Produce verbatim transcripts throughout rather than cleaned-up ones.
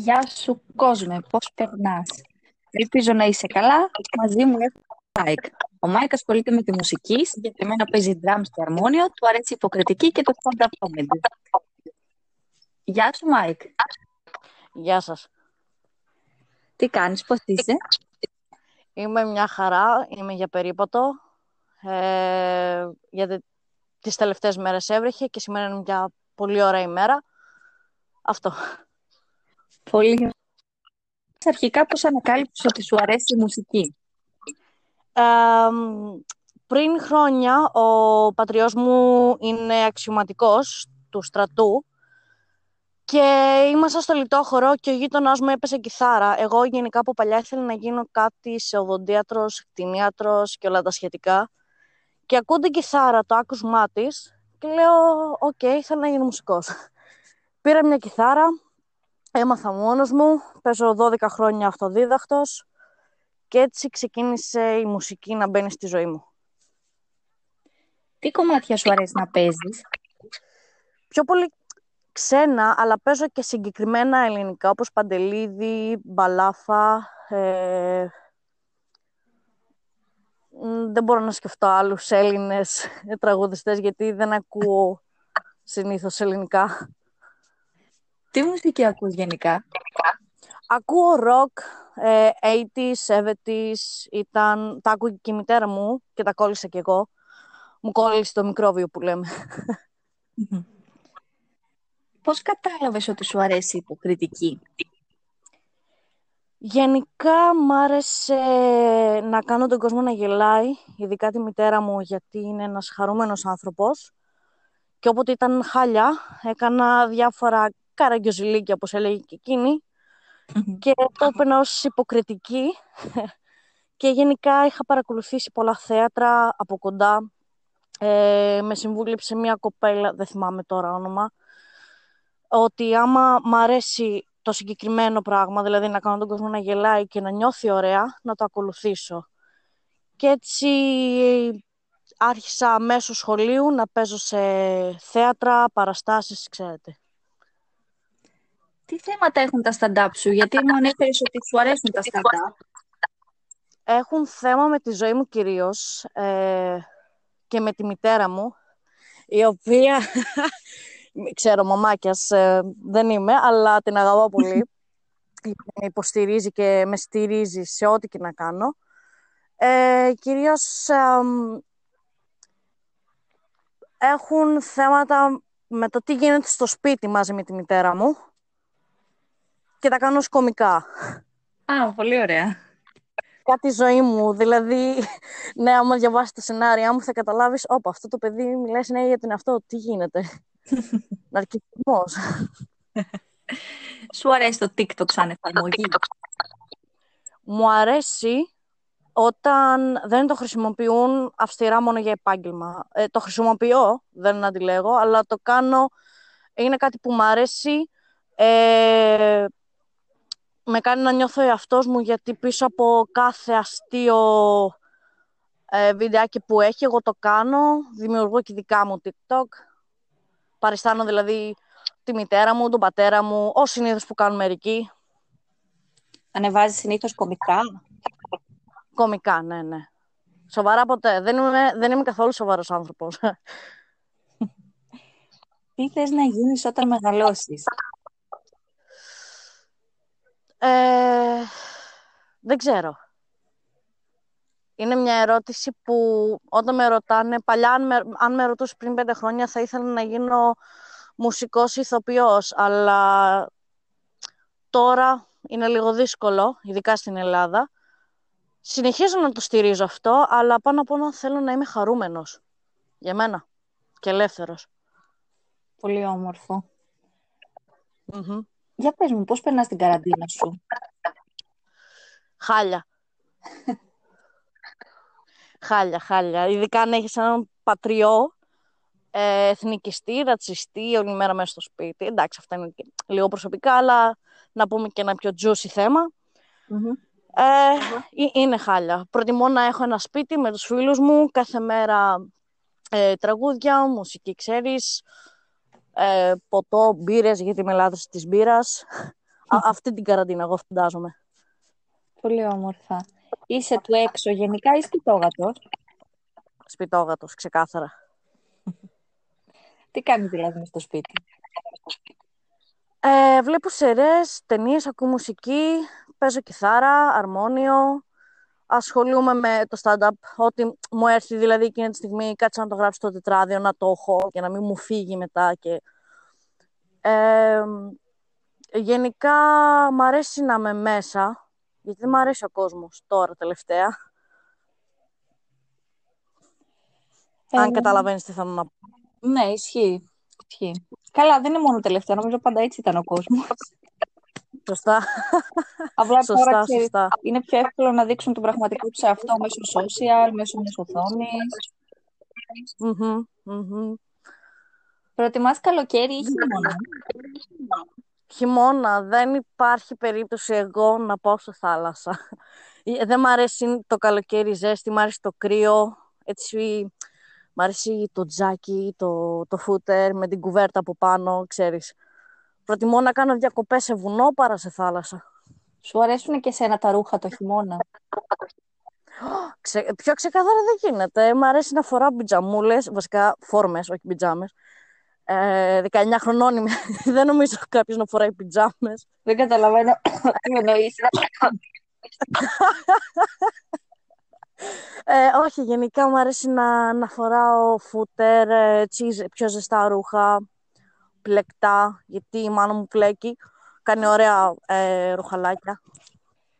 Γεια σου κόσμε, πώς περνάς? Ελπίζω να είσαι καλά. Μαζί μου έχω τον Μάικ. Ο Μάικ ασχολείται με τη μουσική, συγκεκριμένα παίζει drums και αρμόνιο, του αρέσει η υποκριτική και το stand-up comedy. Γεια σου Μάικ. Γεια σας. Τι κάνεις, πώς είσαι? Είμαι μια χαρά, είμαι για περίπατο. Ε, γιατί τις τελευταίες μέρες έβρεχε και σήμερα είναι μια πολύ ωραία ημέρα. Αυτό. Πολύ. Αρχικά, πώς ανακάλυψες ότι σου αρέσει η μουσική? Ε, πριν χρόνια, ο πατριός μου είναι αξιωματικός του στρατού και ήμασταν στο λιτόχωρο και ο γείτονάς μου έπαιζε κιθάρα. Εγώ γενικά από παλιά ήθελα να γίνω κάτι σε οδοντίατρος, κτηνίατρος και όλα τα σχετικά. Και ακούω την κιθάρα, το άκουσμά της και λέω, οκ, okay, θέλω να γίνω μουσικός. Πήρα μια κιθάρα, έμαθα μόνος μου, παίζω δώδεκα χρόνια αυτοδίδακτος και έτσι ξεκίνησε η μουσική να μπαίνει στη ζωή μου. Τι κομμάτια σου αρέσει να παίζεις? Πιο πολύ ξένα, αλλά παίζω και συγκεκριμένα ελληνικά, όπως Παντελίδη, Μπαλάφα. Ε... Δεν μπορώ να σκεφτώ άλλους Έλληνες τραγουδιστές, γιατί δεν ακούω συνήθως ελληνικά. Τι μουσική ακούς γενικά? Ακούω ροκ, ογδόντα, εβδομήντα, ήταν... τα ακούγε και η μητέρα μου και τα κόλλησα κι εγώ. Μου κόλλησε το μικρόβιο που λέμε. Πώς κατάλαβες ότι σου αρέσει η υποκριτική? Γενικά μ' άρεσε να κάνω τον κόσμο να γελάει, ειδικά τη μητέρα μου, γιατί είναι ένας χαρούμενος άνθρωπος. Και όποτε ήταν χάλια, έκανα διάφορα καραγκιοζηλίκια, όπως έλεγε και εκείνη, και το έπαιρνα ως υποκριτική. Και γενικά είχα παρακολουθήσει πολλά θέατρα από κοντά. Ε, με συμβούλεψε μια κοπέλα, δεν θυμάμαι τώρα όνομα, ότι άμα μ' αρέσει το συγκεκριμένο πράγμα, δηλαδή να κάνω τον κόσμο να γελάει και να νιώθει ωραία, να το ακολουθήσω. Και έτσι άρχισα μέσω σχολείου να παίζω σε θέατρα, παραστάσεις, ξέρετε. Τι θέματα έχουν τα stand-up σου? Γιατί μου ανέφερες ότι σου αρέσουν τα stand-up. Έχουν θέμα με τη ζωή μου κυρίως ε, και με τη μητέρα μου, η οποία... Ξέρω, μαμάκιας ε, δεν είμαι, αλλά την αγαπώ πολύ. Με υποστηρίζει και με στηρίζει σε ό,τι και να κάνω. Ε, κυρίως ε, έχουν θέματα με το τι γίνεται στο σπίτι μαζί με τη μητέρα μου και τα κάνω ως κωμικά. Α, πολύ ωραία. Κάτι ζωή μου, δηλαδή, ναι, άμα διαβάσεις τα σενάρια μου θα καταλάβεις, όπα, αυτό το παιδί μιλάει συνέχεια για τον εαυτό, τι γίνεται. Ναρκισμός. Σου αρέσει το TikTok σαν εφαρμογή? Μου αρέσει όταν δεν το χρησιμοποιούν αυστηρά μόνο για επάγγελμα. Ε, το χρησιμοποιώ, δεν αντιλέγω, αλλά το κάνω, είναι κάτι που μου αρέσει. Ε, με κάνει να νιώθω εαυτός μου, γιατί πίσω από κάθε αστείο ε, βιντεάκι που έχει, εγώ το κάνω, δημιουργώ και δικά μου TikTok. Παριστάνω δηλαδή τη μητέρα μου, τον πατέρα μου, ως συνήθως που κάνουν μερικοί. Ανεβάζεις συνήθως κωμικά? Κωμικά, ναι, ναι. Σοβαρά ποτέ. Δεν είμαι, δεν είμαι καθόλου σοβαρός άνθρωπος. Τι θες να γίνεις όταν μεγαλώσεις? Ε, δεν ξέρω. Είναι μια ερώτηση που όταν με ρωτάνε, παλιά αν με, αν με ρωτούσε πριν πέντε χρόνια θα ήθελα να γίνω μουσικός ηθοποιός, αλλά τώρα είναι λίγο δύσκολο, ειδικά στην Ελλάδα. Συνεχίζω να το στηρίζω αυτό, αλλά πάνω απ' όλα θέλω να είμαι χαρούμενος για μένα και ελεύθερος. Πολύ όμορφο. Mm-hmm. Για πες μου, πώς περνάς την καραντίνα σου? Χάλια. Χάλια, χάλια. Ειδικά αν έχεις έναν πατριό, ε, εθνικιστή, ρατσιστή, όλη μέρα μέσα στο σπίτι. Εντάξει, αυτά είναι λίγο προσωπικά, αλλά να πούμε και ένα πιο juicy θέμα. Mm-hmm. Ε, mm-hmm. Είναι χάλια. Προτιμώ να έχω ένα σπίτι με τους φίλους μου, κάθε μέρα ε, τραγούδια, μουσική, ξέρεις, ε, ποτό, μπύρες, γιατί είμαι λάθος της μπύρας. αυτή την καραντίνα, εγώ φαντάζομαι. Πολύ όμορφα. Είσαι του έξω γενικά ή σπιτόγατος? Σπιτόγατος, ξεκάθαρα. Τι κάνεις δηλαδή μες στο σπίτι? Ε, βλέπω σειρές, ταινίες, ακούω μουσική, παίζω κιθάρα, αρμόνιο. Ασχολούμαι με το stand-up, ό,τι μου έρθει δηλαδή εκείνη τη στιγμή, κάτσα να το γράψω στο τετράδιο, να το έχω και να μην μου φύγει μετά. Και... Ε, γενικά, μ' αρέσει να είμαι μέσα, γιατί δεν μ' αρέσει ο κόσμος τώρα τελευταία. Ε, Αν καταλαβαίνεις τι θέλω να πω. Ναι, ισχύει. ισχύει. Καλά, δεν είναι μόνο τελευταία, νομίζω πάντα έτσι ήταν ο κόσμος. Σωστά. Απλά σωστά, τώρα σωστά. Είναι πιο εύκολο να δείξουν τον πραγματικό τους εαυτό μέσω social, μέσω μιας οθόνης. Mm-hmm, mm-hmm. Προτιμάς καλοκαίρι ή χειμώνα? Χειμώνα. Δεν υπάρχει περίπτωση εγώ να πάω στη θάλασσα. Δεν μ' αρέσει το καλοκαίρι ζέστη, μ' αρέσει το κρύο. Έτσι, μ' αρέσει το τζάκι, το, το φούτερ με την κουβέρτα από πάνω, ξέρεις. Προτιμώ να κάνω διακοπές σε βουνό παρά σε θάλασσα. Σου αρέσουν και σένα τα ρούχα το χειμώνα? Ξε... Πιο ξεκάθαρα δεν γίνεται. Μ' αρέσει να φοράω πιτζαμούλες, βασικά φόρμες, όχι πιτζάμες. Ε, δεκαεννιά χρονών είμαι. Δεν νομίζω κάποιος να φοράει πιτζάμες. Δεν καταλαβαίνω τι εννοείς. ε, όχι, γενικά μου αρέσει να, να φοράω φούτερ, τσίζ, πιο ζεστά ρούχα. Πλεκτά, γιατί η μάνα μου πλέκει. Κάνει ωραία ε, ρουχαλάκια.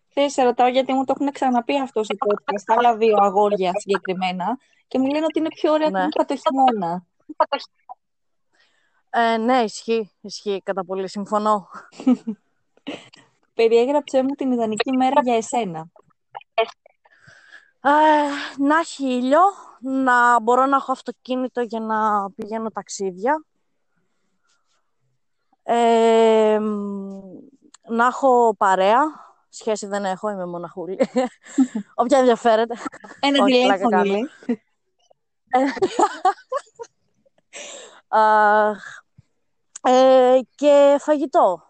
Θες, σε ρωτάω γιατί μου το έχουν ξαναπεί αυτό στο podcast, άλλα δύο αγόρια συγκεκριμένα, και μου λένε ότι είναι πιο ωραία ναι. το χειμώνα. Ε, ναι, ισχύει. Ισχύει, κατά πολύ. Συμφωνώ. Περιέγραψέ μου την ιδανική μέρα για εσένα. Ε, να έχει ήλιο, να μπορώ να έχω αυτοκίνητο για να πηγαίνω ταξίδια. Ε, να έχω παρέα. Σχέση δεν έχω, είμαι μοναχούλη. Όποια ενδιαφέρεται. Ένα τηλέφωνο. ε, και φαγητό.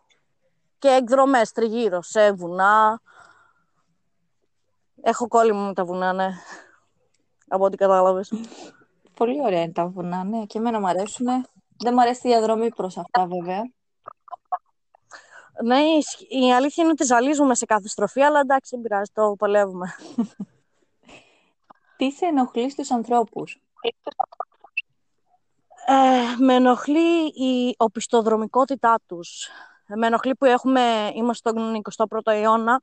Και εκδρομές τριγύρω σε βουνά. Έχω κόλλημα με τα βουνά, ναι. Από ό,τι κατάλαβες. Πολύ ωραία είναι τα βουνά, ναι. Και εμένα μου αρέσουν. Δεν μου αρέσει η διαδρομή προς αυτά, βέβαια. Ναι, η αλήθεια είναι ότι ζαλίζουμε σε κάθε στροφή, αλλά εντάξει, δεν πειράζει, το παλεύουμε. Τι σε ενοχλεί στους ανθρώπους? Ε, με ενοχλεί η οπισθοδρομικότητά τους. Με ενοχλεί που έχουμε, είμαστε στον εικοστό πρώτο αιώνα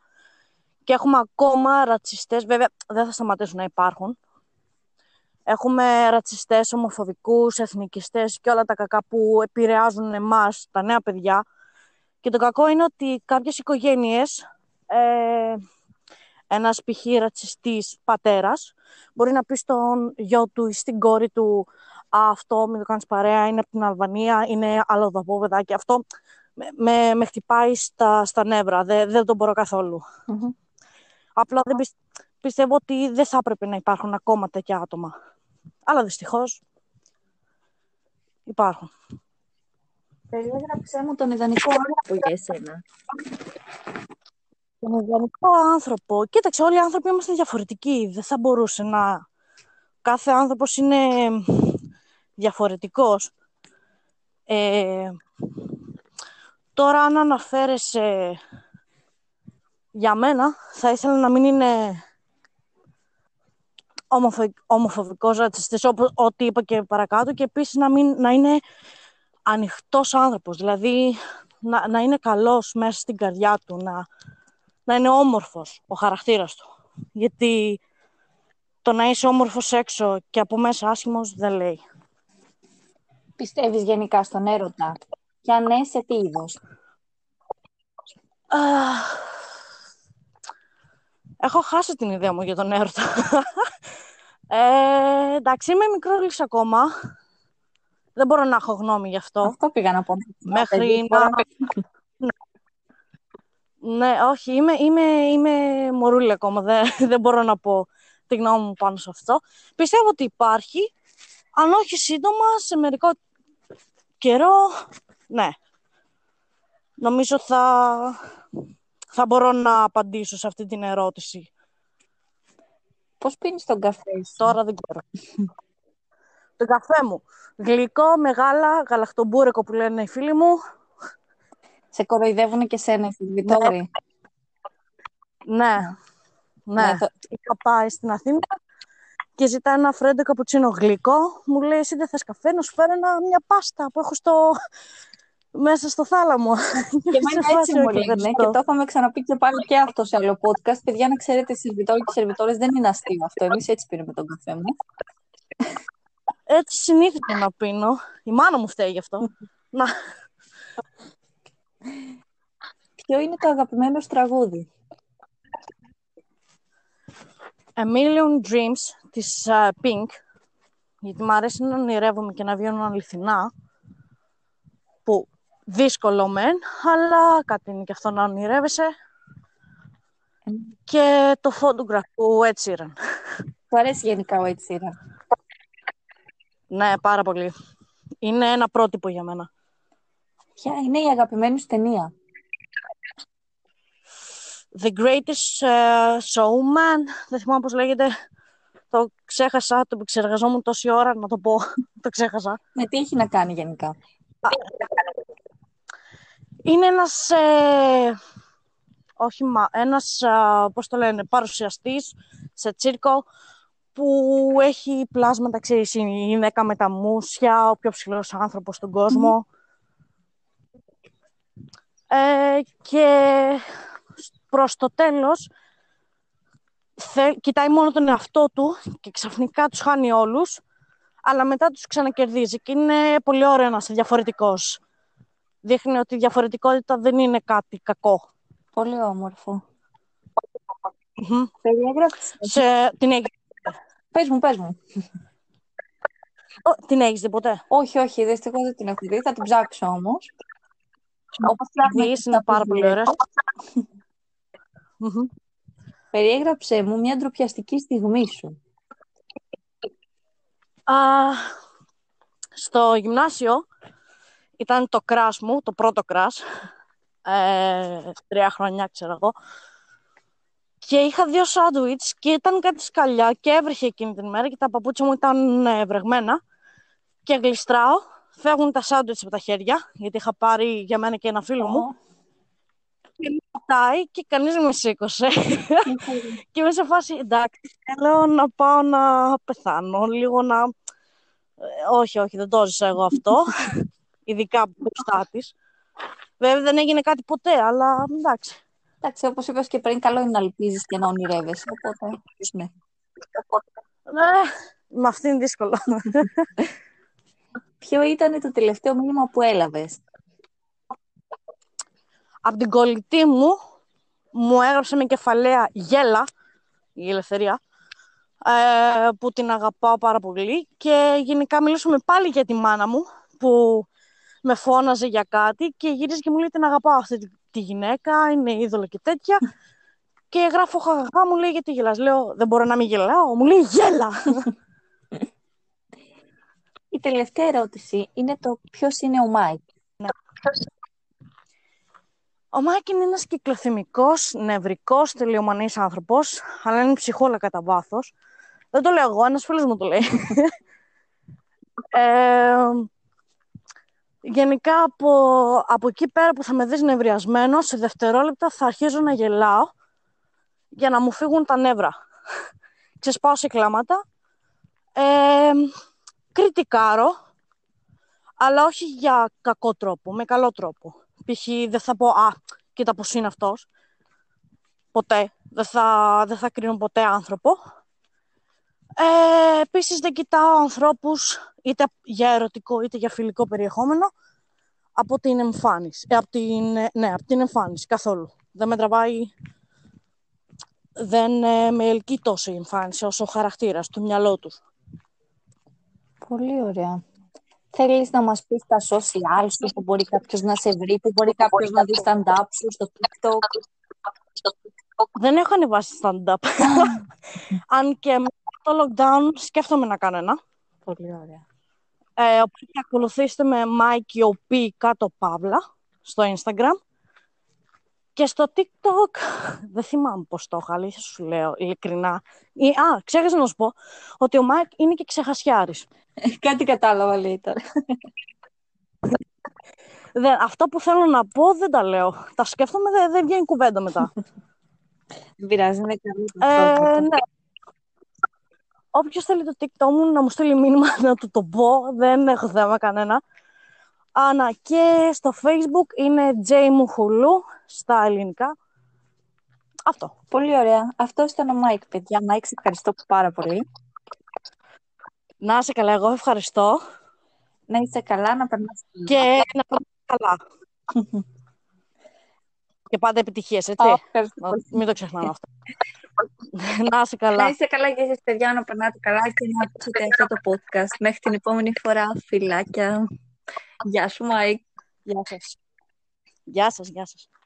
και έχουμε ακόμα ρατσιστές, βέβαια δεν θα σταματήσουν να υπάρχουν. Έχουμε ρατσιστές, ομοφοβικούς, εθνικιστές και όλα τα κακά που επηρεάζουν εμάς, τα νέα παιδιά. Και το κακό είναι ότι κάποιες οικογένειες, ε, ένας π.χ. ρατσιστής πατέρας, μπορεί να πει στον γιο του ή στην κόρη του «Αυτό, μην το κάνεις παρέα, είναι από την Αλβανία, είναι αλλοδαπό παιδάκι». Αυτό με, με, με χτυπάει στα, στα νεύρα, δεν, δεν τον μπορώ καθόλου. Mm-hmm. Απλά δεν πιστε, πιστεύω ότι δεν θα έπρεπε να υπάρχουν ακόμα τέτοια άτομα. Αλλά δυστυχώς υπάρχουν. Περιέγραψέ μου τον ιδανικό άνθρωπο για εσένα. Τον ιδανικό άνθρωπο. Κοίταξε, όλοι οι άνθρωποι είμαστε διαφορετικοί. Δεν θα μπορούσε να... Κάθε άνθρωπος είναι διαφορετικός. Ε... Τώρα, αν αναφέρεσαι για μένα, θα ήθελα να μην είναι ομοφο... ομοφοβικός ρατσιστής, όπως ό,τι είπα και παρακάτω, και επίσης να, μην... να είναι... ανοιχτός άνθρωπος, δηλαδή να, να είναι καλός μέσα στην καρδιά του, να, να είναι όμορφος ο χαρακτήρας του. Γιατί το να είσαι όμορφος έξω και από μέσα άσχημος δεν λέει. Πιστεύεις γενικά στον έρωτα? Και αν ναι, σε τι είδος? Έχω χάσει την ιδέα μου για τον έρωτα. ε, εντάξει, είμαι μικρόλης ακόμα. Δεν μπορώ να έχω γνώμη γι' αυτό. Αυτό πήγα να πω. Μέχρι παιδί, να... ναι. ναι, όχι, είμαι, είμαι, είμαι μωρούλη ακόμα. Δεν, δεν μπορώ να πω τη γνώμη μου πάνω σε αυτό. Πιστεύω ότι υπάρχει. Αν όχι σύντομα, σε μερικό καιρό, ναι. νομίζω θα, θα μπορώ να απαντήσω σε αυτή την ερώτηση. Πώς πίνεις τον καφέ σου? Τώρα δεν ξέρω. Το καφέ μου. Γλυκό, μεγάλα, γαλακτομπούρεκο που λένε οι φίλοι μου. Σε κοροϊδεύουν και σένα, Βιτόρη. Ναι. Ναι. ναι. Το... Είχα πάει στην Αθήνα και ζητά ένα φρέντο καπουτσίνο γλυκό. Μου λέει, εσύ δεν θες καφέ, να σου φέρω ένα, μια πάστα που έχω στο... μέσα στο θάλαμο. Και εμένα έτσι μου λένε. Και το είχαμε ξαναπεί και πάλι και αυτό σε άλλο podcast. Παιδιά, να ξέρετε, οι σερβιτόροι και οι σερβιτόρες δεν είναι αστείο αυτό. Εμείς έτσι πίνουμε τον καφέ μου. Έτσι συνήθιζα να πίνω. Η μάνα μου φταίει γι' αυτό. Να. Ποιο είναι το αγαπημένο σου τραγούδι? A Million Dreams της uh, Pink. Γιατί μου αρέσει να ονειρεύομαι και να βγαίνουν αληθινά. Που δύσκολο μεν, αλλά κάτι είναι και αυτό να ονειρεύεσαι. Mm. Και το Photograph του Ed Sheeran. Του αρέσει γενικά ο Ed Sheeran? Ναι, πάρα πολύ. Είναι ένα πρότυπο για μένα. Ποια είναι η αγαπημένη σου ταινία? The Greatest uh, Showman. Δεν θυμάμαι πώς λέγεται. Το ξέχασα, το επεξεργαζόμουν τόση ώρα να το πω. Το ξέχασα. Με τι έχει να κάνει γενικά? Είναι ένας... Ε, όχι, μα, ένας, ε, πώς το λένε, παρουσιαστής σε τσίρκο που έχει πλάσματα, ξέρεις, η γυναίκα με τα μουσια, ο πιο ψηλός άνθρωπος στον κόσμο. Mm-hmm. Ε, και προς το τέλος, θε, κοιτάει μόνο τον εαυτό του και ξαφνικά τους χάνει όλους, αλλά μετά τους ξανακερδίζει και είναι πολύ ωραίο να είσαι διαφορετικός. Δείχνει ότι η διαφορετικότητα δεν είναι κάτι κακό. Πολύ όμορφο. Mm-hmm. Περιέγραψε. Σε, την έχει... Πες μου, πες μου. Ο, την έχεις δει ποτέ? Όχι, όχι, δυστυχώς δεν την έχω δει. Θα την ψάξω όμως. Όπως δεις, είναι πάρα πολύ ωραία. Περιέγραψε μου μια ντροπιαστική στιγμή σου. Uh, στο γυμνάσιο ήταν το κράς μου, το πρώτο κράς, ε, τρία χρονιά ξέρω εγώ, και είχα δύο σάντουιτς και ήταν κάτι σκαλιά και έβρεχε εκείνη την μέρα και τα παπούτσια μου ήταν ε, βρεγμένα και γλιστράω, φεύγουν τα σάντουιτς από τα χέρια, γιατί είχα πάρει για μένα και ένα φίλο oh. μου, και με κοιτάει και κανείς με σήκωσε. Και είμαι σε φάση, εντάξει, θέλω να πάω να πεθάνω, λίγο να... Όχι, όχι, δεν το ζήσα εγώ αυτό, ειδικά από μπροστά της. Βέβαια δεν έγινε κάτι ποτέ, αλλά εντάξει. Εντάξει, όπως είπες και πριν, καλό είναι να ελπίζεις και να ονειρεύεσαι, οπότε, ναι. Ναι, με αυτήν δύσκολο. Ποιο ήταν το τελευταίο μήνυμα που έλαβες? Από την κολλητή μου, μου έγραψε με κεφαλαία γέλα, η ελευθερία, ε, που την αγαπάω πάρα πολύ. Και γενικά μιλούσαμε πάλι για τη μάνα μου, που με φώναζε για κάτι και γύρισε και μου λέει την αγαπάω αυτή τη, τη γυναίκα, είναι είδωλο και τέτοια. Και γράφω χαχαχά, μου λέει γιατί γελάς. Λέω δεν μπορώ να μην γελάω, μου λέει γέλα. Η τελευταία ερώτηση είναι το ποιος είναι ο Μάικ. Ναι. Ο Μάικ είναι ένας κυκλοθυμικός, νευρικός, τελειομανής άνθρωπος, αλλά είναι ψυχόλα κατά βάθος. Δεν το λέω εγώ, ένας φίλος μου το λέει. ε, γενικά, από, από εκεί πέρα που θα με δεις νευριασμένο, σε δευτερόλεπτα θα αρχίζω να γελάω για να μου φύγουν τα νεύρα. Ξεσπάω σε κλάματα. Ε, κριτικάρω, αλλά όχι για κακό τρόπο, με καλό τρόπο. Π.χ. δεν θα πω «Α, κοίτα πώς είναι αυτός». Ποτέ. Δεν θα, δεν θα κρίνω ποτέ άνθρωπο. Ε, επίσης, δεν κοιτάω ανθρώπους είτε για ερωτικό είτε για φιλικό περιεχόμενο από την εμφάνιση. Ε, από την, ναι, από την εμφάνιση καθόλου. Δεν με τραβάει... Δεν ε, με ελκύει τόσο η εμφάνιση όσο ο χαρακτήρας του μυαλό του. Πολύ ωραία. Θέλεις να μας πεις τα social σου, που μπορεί κάποιος να σε βρει, που μπορεί κάποιος να δει stand-up σου στο TikTok? Δεν έχω ανεβάσει stand-up. Αν και μετά το lockdown σκέφτομαι να κάνω ένα. Πολύ ωραία. Ε, οπότε ακολουθήστε με Mike Ο Πι κάτω Παύλα στο Instagram. Και στο TikTok, δεν θυμάμαι πώς το είχα, αλλά σου λέω ειλικρινά. Ή, α, ξέχασα να σου πω ότι ο Μάικ είναι και ξεχασιάρης. Κάτι κατάλαβα, λέει τώρα. Δεν, αυτά που θέλω να πω δεν τα λέω. Τα σκέφτομαι, δεν δε βγαίνει κουβέντα μετά. Δεν πειράζει, δεν ε, ναι. Όποιος θέλει το TikTok μου να μου στείλει μήνυμα να του το πω, δεν έχω θέμα κανένα. Άνα, και στο Facebook είναι jmuhulu στα ελληνικά. Αυτό. Πολύ ωραία. Αυτό ήταν ο Μάικ, παιδιά. Μάικ, σε ευχαριστώ πάρα πολύ. Να είσαι καλά, εγώ ευχαριστώ. Να είσαι καλά, να περνάς καλά. Και να περνάς καλά. Και πάντα επιτυχίες, έτσι. Oh, μην το ξεχνάμε αυτό. Να είσαι καλά. Να είσαι καλά και εσείς, παιδιά, να περνάτε καλά και να ακούσετε αυτό το podcast. Μέχρι την επόμενη φορά, φιλάκια. Γεια σου, Μάικ. Γεια σας. Γεια σας, γεια σας.